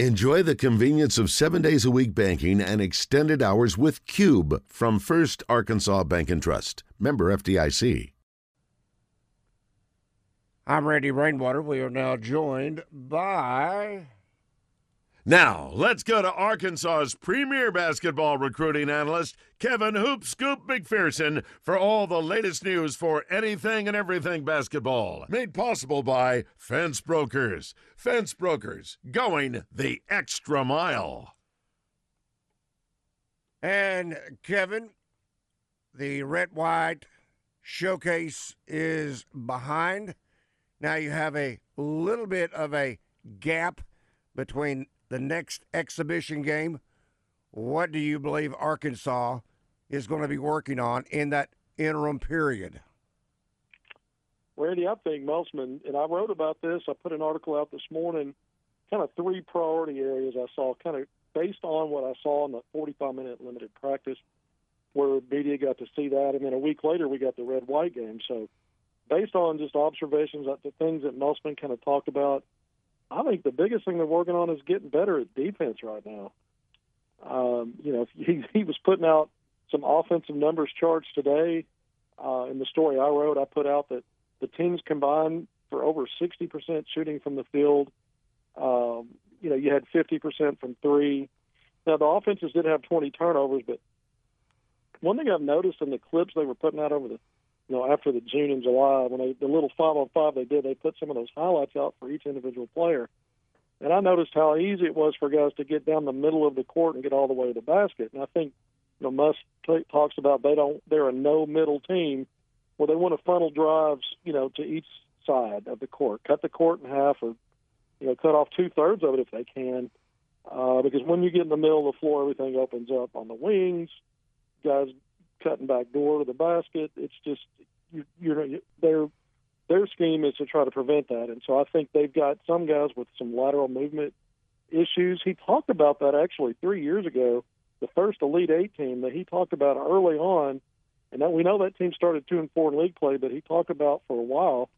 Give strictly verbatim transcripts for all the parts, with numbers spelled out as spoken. Enjoy the convenience of seven days a week banking and extended hours with Cube from First Arkansas Bank and Trust. Member F D I C. I'm Randy Rainwater. We are now joined by... Now, let's go to Arkansas's premier basketball recruiting analyst, Kevin Hoop Scoop McPherson, for all the latest news for anything and everything basketball. Made possible by Fence Brokers. Fence Brokers, going the extra mile. And, Kevin, the red-white showcase is behind. Now you have a little bit of a gap between the next exhibition game. What do you believe Arkansas is going to be working on in that interim period? Randy, I think Musselman, and I wrote about this, I put an article out this morning, kind of three priority areas I saw, kind of based on what I saw in the forty-five minute limited practice, where media got to see that, and then a week later we got the red-white game. So based on just observations, the things that Musselman kind of talked about, I think the biggest thing they're working on is getting better at defense right now. Um, you know, he, he was putting out some offensive numbers charts today. Uh, in the story I wrote, I put out that the teams combined for over sixty percent shooting from the field. Um, you know, you had fifty percent from three. Now, the offenses did have twenty turnovers, but one thing I've noticed in the clips they were putting out over the, you know, after the June and July, when they, the little five on five they did, they put some of those highlights out for each individual player. And I noticed how easy it was for guys to get down the middle of the court and get all the way to the basket. And I think, you know, Musk t- talks about they don't, they're a no-middle team where they want to funnel drives, you know, to each side of the court. Cut the court in half or, you know, cut off two-thirds of it if they can. Uh, because when you get in the middle of the floor, everything opens up on the wings. Guys cutting back door to the basket. It's just you, you're, their their scheme is to try to prevent that, and so I think they've got some guys with some lateral movement issues. He talked about that actually three years ago, the first Elite Eight team that he talked about early on, and that we know that team started two and four in league play, but he talked about for a while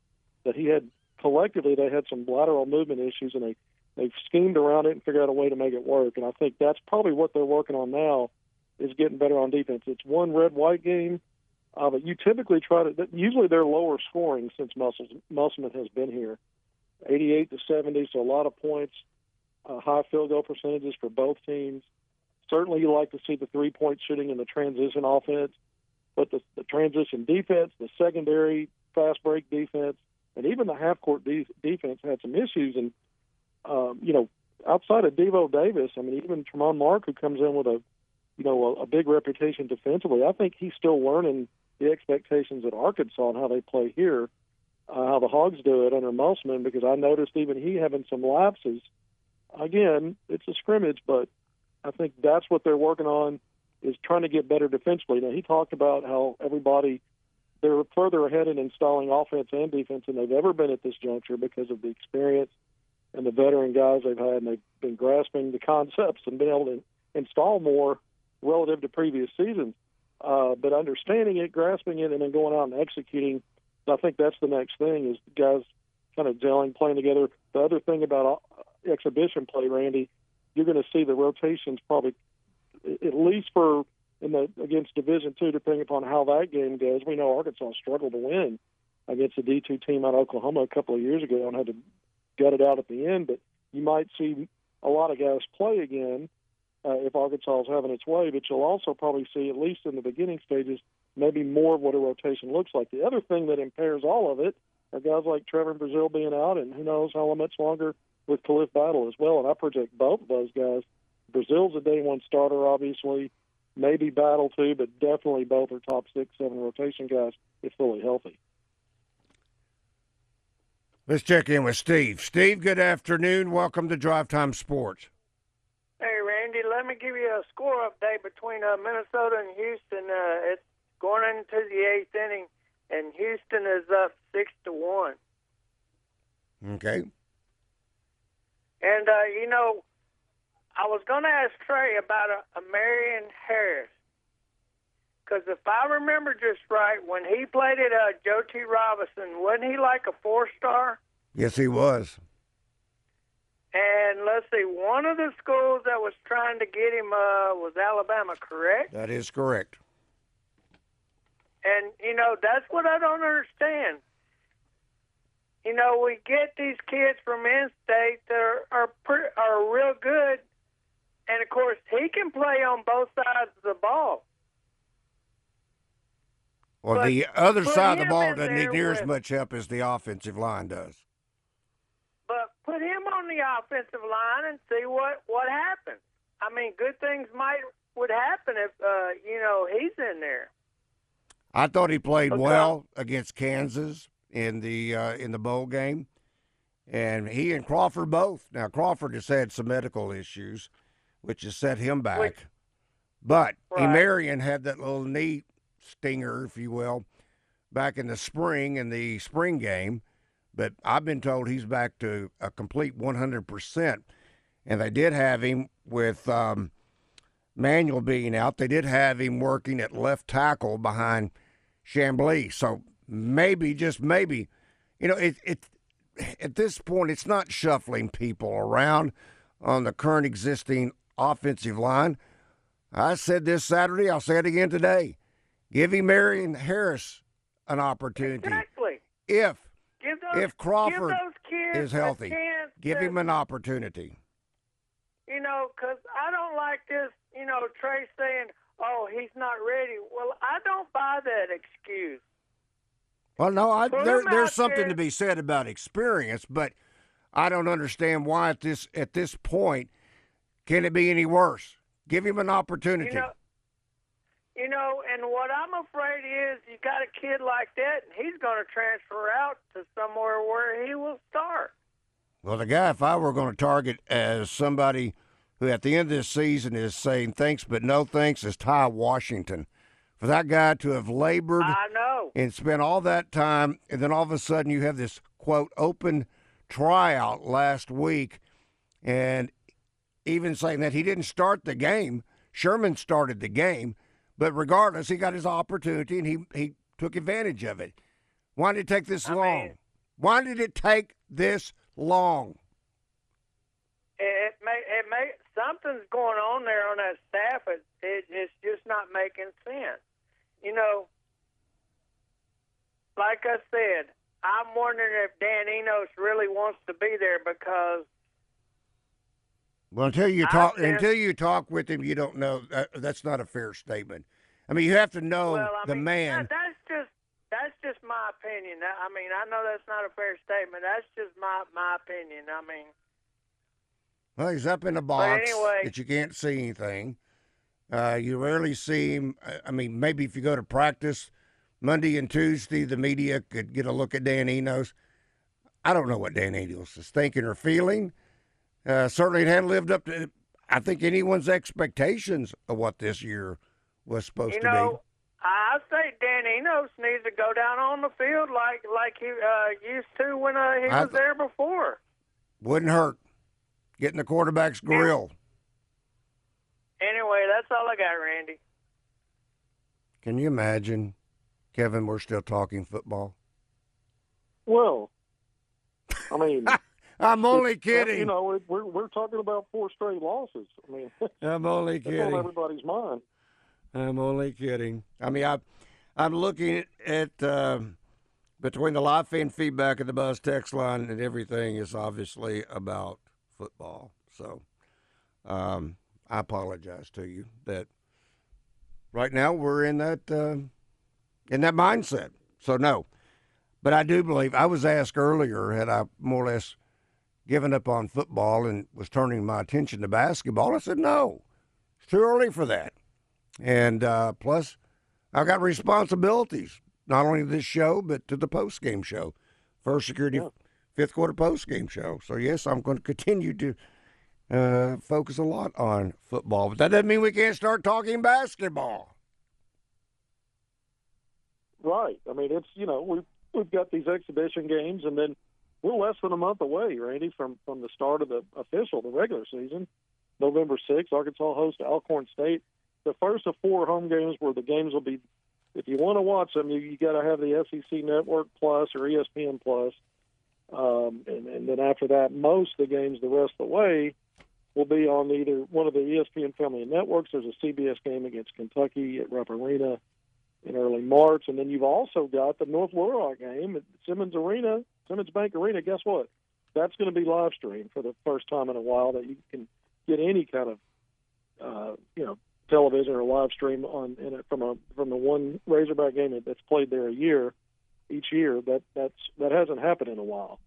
that he had collectively they had some lateral movement issues, and they they've schemed around it and figured out a way to make it work, and I think that's probably what they're working on now. Is getting better on defense. It's one red-white game, uh, but you typically try to. Usually, they're lower scoring since Musselman has been here, eighty-eight to seventy, so a lot of points, uh, high field goal percentages for both teams. Certainly, you like to see the three-point shooting and the transition offense, but the, the transition defense, the secondary fast break defense, and even the half-court de- defense had some issues. And um, you know, outside of Devo Davis, I mean, even Tremont Mark, who comes in with a you know, a, a big reputation defensively. I think he's still learning the expectations at Arkansas and how they play here, uh, how the Hogs do it under Musselman, because I noticed even he having some lapses. Again, it's a scrimmage, but I think that's what they're working on is trying to get better defensively. Now, he talked about how everybody, they're further ahead in installing offense and defense than they've ever been at this juncture because of the experience and the veteran guys they've had, and they've been grasping the concepts and been able to install more relative to previous seasons, uh, but understanding it, grasping it, and then going out and executing. I think that's the next thing is guys kind of gelling, playing together. The other thing about exhibition play, Randy, you're going to see the rotations probably at least for in the against Division Two, depending upon how that game goes. We know Arkansas struggled to win against a D two team out of Oklahoma a couple of years ago and had to gut it out at the end, but you might see a lot of guys play again. Uh, if Arkansas is having its way, but you'll also probably see, at least in the beginning stages, maybe more of what a rotation looks like. The other thing that impairs all of it are guys like Trevor Brazile being out, and who knows how much longer with Khalif Battle as well. And I project both of those guys. Brazile's a day one starter, obviously, maybe Battle too, but definitely both are top six, seven rotation guys if fully healthy. Let's check in with Steve. Steve, good afternoon. Welcome to Drive Time Sports. Let me give you a score update between uh, Minnesota and Houston. Uh, it's going into the eighth inning, and Houston is up six to one. Okay. And uh, you know, I was going to ask Trey about a, a Marion Harris, because if I remember just right, when he played at uh, Joe T. Robinson, wasn't he like a four star? Yes, he was. And let's see, one of the schools that was trying to get him uh, was Alabama, correct? That is correct. And, you know, that's what I don't understand. You know, we get these kids from in-state that are are, pretty, are real good, and, of course, he can play on both sides of the ball. Well, but the other side of the ball doesn't need near as much help as the offensive line does. But put him on the offensive line and see what, what happens. I mean, good things might would happen if, uh, you know, he's in there. I thought he played okay. well against Kansas in the uh, in the bowl game. And he and Crawford both. Now, Crawford has had some medical issues, which has set him back. Which, but right. Marion had that little knee stinger, if you will, back in the spring, in the spring game. But I've been told he's back to a complete one hundred percent. And they did have him, with um, Manuel being out, they did have him working at left tackle behind Chambly. So maybe, just maybe, you know, it, it at this point, it's not shuffling people around on the current existing offensive line. I said this Saturday, I'll say it again today. Give him Marion Harris an opportunity. Exactly. If. Give those, if Crawford give those kids is healthy, give to, him an opportunity. You know, because I don't like this, you know, Trey saying, oh, he's not ready. Well, I don't buy that excuse. Well, no, I, there, there's something there to be said about experience, but I don't understand why at this at this point can it be any worse. Give him an opportunity. You know, You know, and what I'm afraid is you got a kid like that, and he's going to transfer out to somewhere where he will start. Well, the guy, if I were going to target as somebody who at the end of this season is saying thanks but no thanks, is Ty Washington. For that guy to have labored I know. and spent all that time, and then all of a sudden you have this, quote, open tryout last week, and even saying that he didn't start the game, Sherman started the game. But regardless, he got his opportunity, and he, he took advantage of it. Why did it take this I long? Mean, Why did it take this long? It may, it may, something's going on there on that staff. It, it, it's just not making sense. You know, like I said, I'm wondering if Dan Enos really wants to be there because – Well, until you talk, until you talk with him, you don't know. Uh, that's not a fair statement. I mean, you have to know well, I the mean, man. That's just that's just my opinion. I mean, I know that's not a fair statement. That's just my, my opinion. I mean, well, he's up in a box anyway, that you can't see anything. Uh, you rarely see him. I mean, maybe if you go to practice Monday and Tuesday, the media could get a look at Dan Enos. I don't know what Dan Enos is thinking or feeling. Uh, certainly it hadn't lived up to, I think, anyone's expectations of what this year was supposed you know, to be. You know, I say Dan Enos needs to go down on the field like like he uh, used to when uh, he I, was there before. Wouldn't hurt. Getting the quarterback's grill. Anyway, that's all I got, Randy. Can you imagine, Kevin, we're still talking football? Well, I mean... I'm only kidding. You know, we're we're talking about four straight losses. I mean, I'm only kidding. That's on everybody's mind. I'm only kidding. I mean, I, I'm looking at, at uh, between the live fan feedback and the Buzz text line and everything is obviously about football. So um, I apologize to you that right now we're in that uh, in that mindset. So no, but I do believe I was asked earlier had I more or less given up on football and was turning my attention to basketball. I said, no, it's too early for that. And uh, plus, I've got responsibilities, not only to this show, but to the postgame show, First Security yeah. fifth quarter postgame show. So, yes, I'm going to continue to uh, focus a lot on football. But that doesn't mean we can't start talking basketball. Right. I mean, it's, you know, we've, we've got these exhibition games and then, we're less than a month away, Randy, from, from the start of the official, the regular season. November sixth, Arkansas hosts Alcorn State. The first of four home games where the games will be, if you want to watch them, you, you got to have the S E C Network Plus or E S P N Plus. Um, and, and then after that, most of the games the rest of the way will be on either one of the E S P N family networks. There's a C B S game against Kentucky at Rupp Arena in early March. And then you've also got the North Little Rock game at Simmons Arena, Simmons Bank Arena. Guess what? That's going to be live streamed for the first time in a while that you can get any kind of, uh, you know, television or live stream on in it from a from the one Razorback game that's played there a year, each year. That that's that hasn't happened in a while,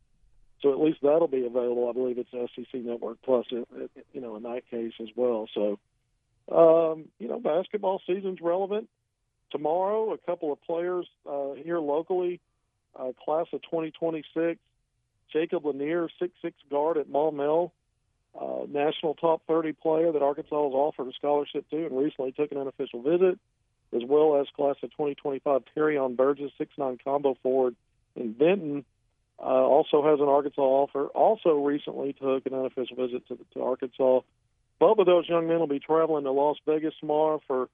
so at least that'll be available. I believe it's S E C Network Plus, it, it, you know, in that case as well. So, um, you know, basketball season's relevant. Tomorrow, a couple of players uh, here locally, uh, class of twenty twenty-six, Jacob Lanier, six foot six guard at Maumelle. Uh, national top thirty player that Arkansas has offered a scholarship to and recently took an unofficial visit, as well as class of twenty twenty-five Terion Burgess, six foot nine combo forward in Benton, uh, also has an Arkansas offer, also recently took an unofficial visit to, to Arkansas. Both of those young men will be traveling to Las Vegas tomorrow for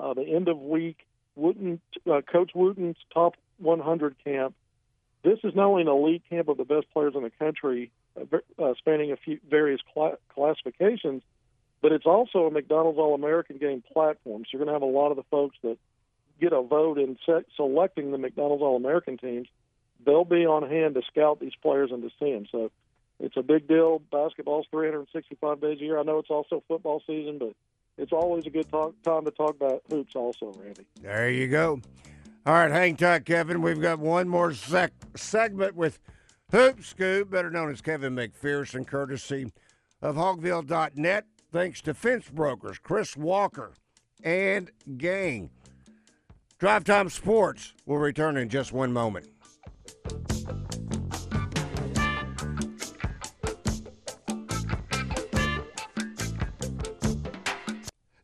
uh, the end of week Wooten, uh, Coach Wooten's top one hundred camp. This is not only an elite camp of the best players in the country, Uh, spanning a few various cl- classifications, but it's also a McDonald's All-American Game platform. So you're going to have a lot of the folks that get a vote in se- selecting the McDonald's All-American teams. They'll be on hand to scout these players and to see them. So it's a big deal. Basketball's three hundred sixty-five days a year. I know it's also football season, but it's always a good talk- time to talk about hoops also, Randy. There you go. All right, hang tight, Kevin. We've got one more sec- segment with Hoop Scoop, better known as Kevin McPherson, courtesy of Hogville dot net, thanks to Fence Brokers, Chris Walker, and gang. Drive Time Sports will return in just one moment.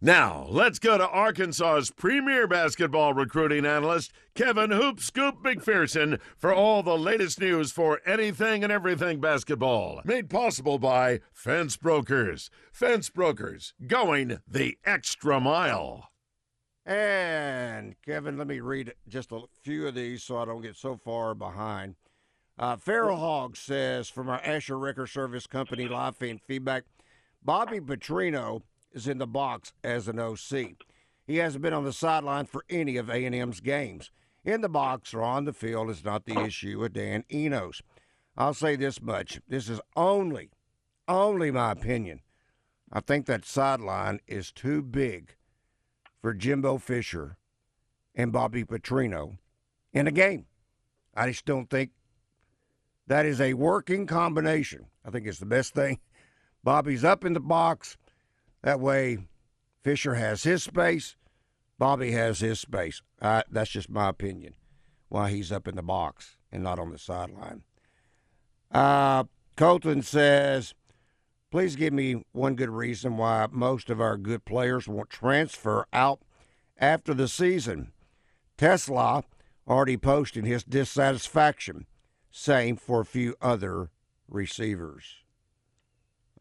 Now, let's go to Arkansas's premier basketball recruiting analyst, Kevin Hoop Scoop McPherson, for all the latest news for anything and everything basketball. Made possible by Fence Brokers. Fence Brokers, going the extra mile. And, Kevin, let me read just a few of these so I don't get so far behind. Uh, Feral Hog says, from our Asher Record Service Company live feedback, Bobby Petrino is in the box as an O C. He hasn't been on the sideline for any of A and M's games. In the box or on the field is not the issue with Dan Enos. I'll say this much. This is only, only my opinion. I think that sideline is too big for Jimbo Fisher and Bobby Petrino in a game. I just don't think that is a working combination. I think it's the best thing. Bobby's up in the box. That way, Fisher has his space, Bobby has his space. Uh, that's just my opinion, why he's up in the box and not on the sideline. Uh, Colton says, please give me one good reason why most of our good players won't transfer out after the season. Tesla already posting his dissatisfaction. Same for a few other receivers.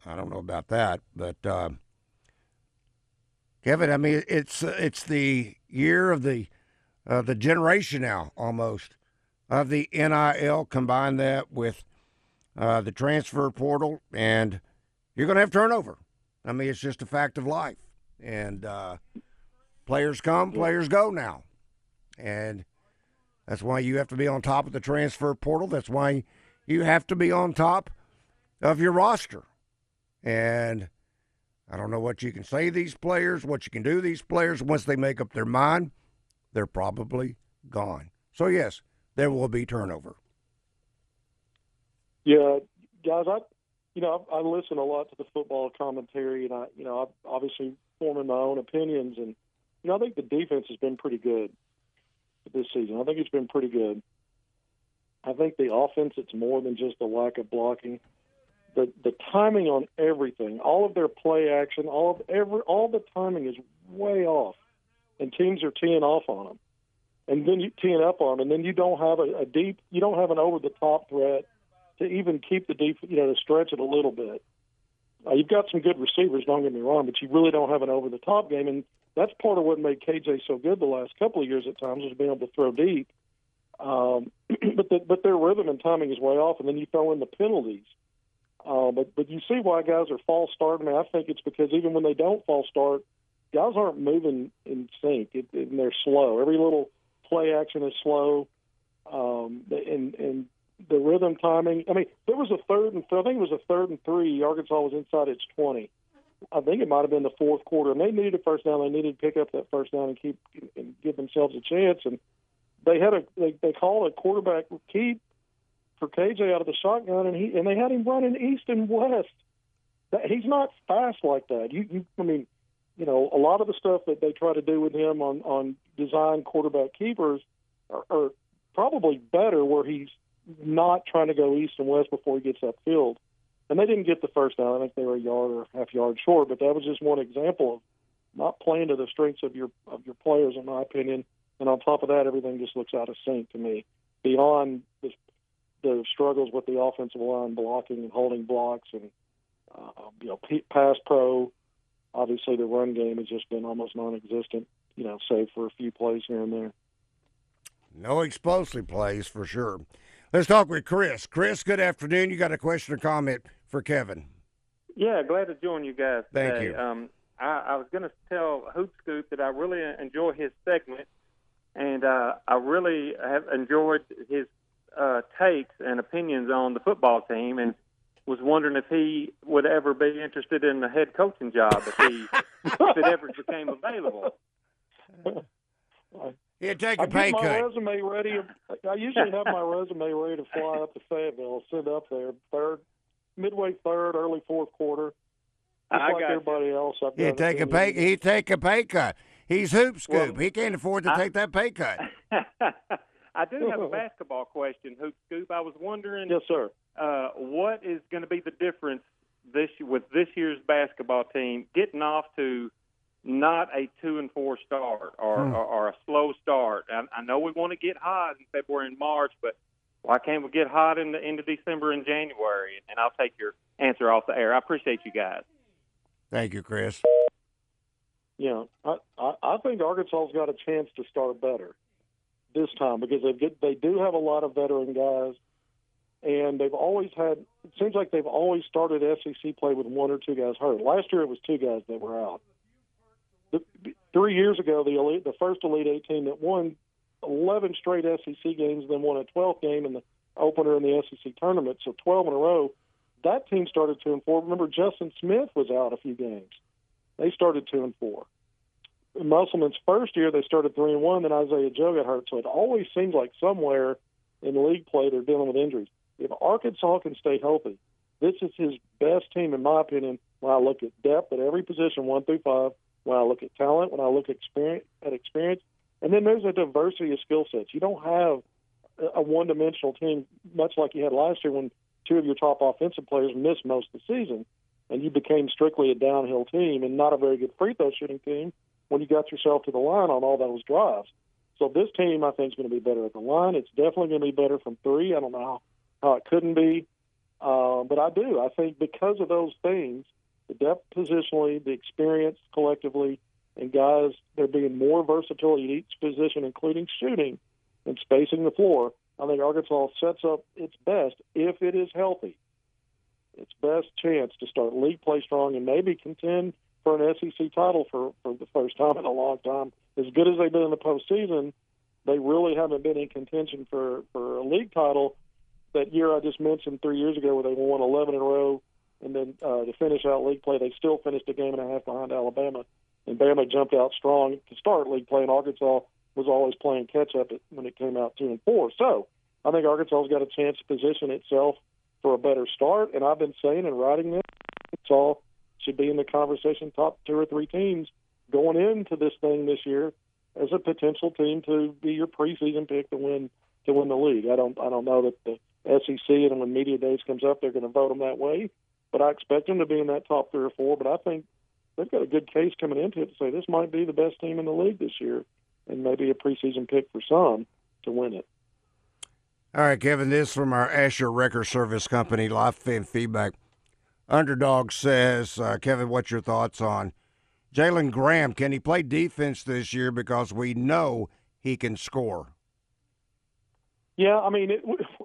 I don't know about that, but... Uh, Kevin, I mean, it's uh, it's the year of the uh, the generation now, almost, of the N I L. Combine that with uh, the transfer portal, and you're going to have turnover. I mean, it's just a fact of life. And uh, players come, players go now. And that's why you have to be on top of the transfer portal. That's why you have to be on top of your roster. And I don't know what you can say to these players, what you can do to these players. Once they make up their mind, they're probably gone. So, yes, there will be turnover. Yeah, guys, I, you know, I, I listen a lot to the football commentary, and I, you know, I'm obviously forming my own opinions. And, you know, I think the defense has been pretty good this season. I think it's been pretty good. I think the offense, it's more than just the lack of blocking. The the timing on everything, all of their play action, all of every, all the timing is way off, and teams are teeing off on them, and then you teeing up on them, and then you don't have a, a deep, you don't have an over the top threat to even keep the deep, you know, to stretch it a little bit. Uh, you've got some good receivers, don't get me wrong, but you really don't have an over the top game, and that's part of what made K J so good the last couple of years at times was being able to throw deep. Um, but the, but their rhythm and timing is way off, and then you throw in the penalties. Uh, but but you see why guys are false starting. I mean, I think it's because even when they don't false start, guys aren't moving in sync, it, and they're slow. Every little play action is slow, um, and and the rhythm timing. I mean, there was a third and I think it was a third and three. Arkansas was inside its twenty. I think it might have been the fourth quarter, and they needed a first down. They needed to pick up that first down and keep and give themselves a chance. And they had a they, they called a quarterback keep for K J out of the shotgun, and he and they had him running east and west. That, he's not fast like that. You, you I mean, you know, a lot of the stuff that they try to do with him on on design quarterback keepers are, are probably better where he's not trying to go east and west before he gets upfield. And they didn't get the first down. I think they were a yard or half yard short, but that was just one example of not playing to the strengths of your of your players, in my opinion. And on top of that, everything just looks out of sync to me, beyond the, the struggles with the offensive line blocking and holding blocks and, uh, you know, pass pro. Obviously, the run game has just been almost non-existent, you know, save for a few plays here and there. No explosive plays for sure. Let's talk with Chris. Chris, good afternoon. You got a question or comment for Kevin? Yeah, glad to join you guys today. Thank you. Um, I, I was going to tell Hoop Scoop that I really enjoy his segment, and uh, I really have enjoyed his uh, takes and opinions on the football team, and was wondering if he would ever be interested in the head coaching job if, he, if it ever became available. He'd take a pay cut. I get my resume ready. I usually have my resume ready to fly up to Fayetteville, sit up there, third, midway third, early fourth quarter. Just I like everybody you. else. I've he'd, take a pay, he'd take a pay cut. He's Hoop Scoop. Well, he can't afford to I, take that pay cut. I do have a basketball question, Hoop Scoop. I was wondering, yes, sir. Uh, what is going to be the difference this with this year's basketball team getting off to not a two and four start or, hmm. or, or a slow start? I, I know we want to get hot in February and March, but why can't we get hot in the end of December and January? And I'll take your answer off the air. I appreciate you guys. Thank you, Chris. Yeah, I, I, I think Arkansas's got a chance to start better this time because they get, they do have a lot of veteran guys, and they've always had – it seems like they've always started S E C play with one or two guys hurt. Last year it was two guys that were out. The, three years ago, the elite, the first Elite Eight team that won eleven straight S E C games, then won a twelfth game in the opener in the S E C tournament, so twelve in a row, that team started two and four. Remember, Justin Smith was out a few games. They started two and four. In Musselman's first year, they started three and one. Then Isaiah Joe got hurt. So it always seems like somewhere in league play they're dealing with injuries. If Arkansas can stay healthy, this is his best team, in my opinion. When I look at depth at every position, one through five, when I look at talent, when I look experience, at experience, and then there's a diversity of skill sets. You don't have a one-dimensional team, much like you had last year when two of your top offensive players missed most of the season, and you became strictly a downhill team and not a very good free throw shooting team when you got yourself to the line on all those drives. So this team, I think, is going to be better at the line. It's definitely going to be better from three. I don't know how it couldn't be. Uh, but I do. I think because of those things, the depth positionally, the experience collectively, and guys, they're being more versatile in each position, including shooting and spacing the floor. I think Arkansas sets up its best, if it is healthy, its best chance to start league play strong and maybe contend for an S E C title for, for the first time in a long time. As good as they've been in the postseason, they really haven't been in contention for, for a league title. That year I just mentioned three years ago where they won eleven in a row, and then uh, to finish out league play, they still finished a game and a half behind Alabama, and Bama jumped out strong to start league play, and Arkansas was always playing catch-up when it came out two and four. So I think Arkansas's got a chance to position itself for a better start, and I've been saying and writing this, Arkansas should be in the conversation top two or three teams going into this thing this year as a potential team to be your preseason pick to win to win the league. I don't I don't know that the S E C and when media days comes up they're going to vote them that way, but I expect them to be in that top three or four. But I think they've got a good case coming into it to say this might be the best team in the league this year, and maybe a preseason pick for some to win it. All right, Kevin, this is from our Asher Record Service Company, live feedback. Underdog says, uh, Kevin, what's your thoughts on Jalen Graham? Can he play defense this year because we know he can score? Yeah, I mean, it,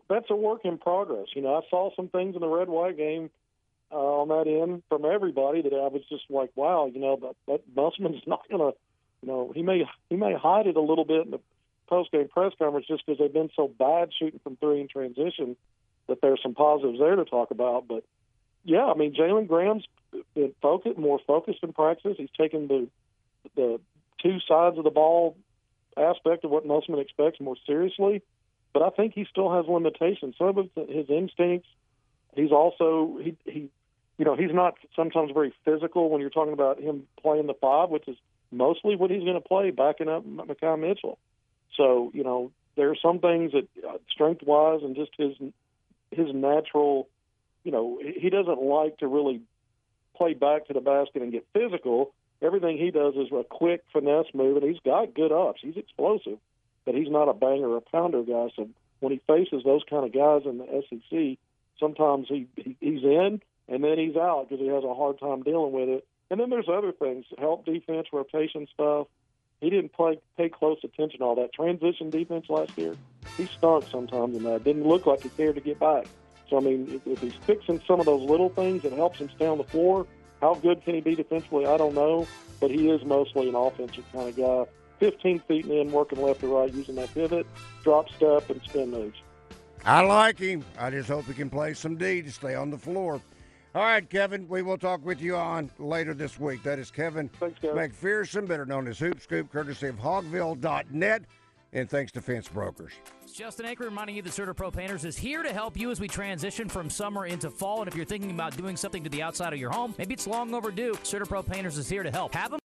that's a work in progress. You know, I saw some things in the red-white game uh, on that end from everybody that I was just like, wow, you know, but, but Musselman's not going to, you know, he may he may hide it a little bit in the post-game press conference just because they've been so bad shooting from three in transition that there's some positives there to talk about. But, yeah, I mean, Jalen Graham's been focused, more focused in practice. He's taken the, the two sides of the ball aspect of what Musselman expects more seriously. But I think he still has limitations. Some of his instincts, he's also, he, he, you know, he's not sometimes very physical when you're talking about him playing the five, which is mostly what he's going to play, backing up Mekhi Mitchell. So, you know, there are some things that uh, strength-wise and just his his natural, you know, he doesn't like to really play back to the basket and get physical. Everything he does is a quick finesse move, and he's got good ups. He's explosive. But he's not a banger or a pounder guy. So when he faces those kind of guys in the S E C, sometimes he, he he's in and then he's out because he has a hard time dealing with it. And then there's other things, help defense, rotation stuff. He didn't play, pay close attention to all that. Transition defense last year, he stunk sometimes in that. Didn't look like he cared to get back. So, I mean, if, if he's fixing some of those little things, it helps him stay on the floor. How good can he be defensively? I don't know. But he is mostly an offensive kind of guy. fifteen feet and in, working left to right, using that pivot, drop step, and spin moves. I like him. I just hope he can play some D to stay on the floor. All right, Kevin, we will talk with you on later this week. That is Kevin, thanks, Kevin McPherson, better known as Hoop Scoop, courtesy of Hogville dot net, and thanks to Fence Brokers. Justin Anker reminding you that Certa Pro Painters is here to help you as we transition from summer into fall. And if you're thinking about doing something to the outside of your home, maybe it's long overdue, Certa Pro Painters is here to help. Have them.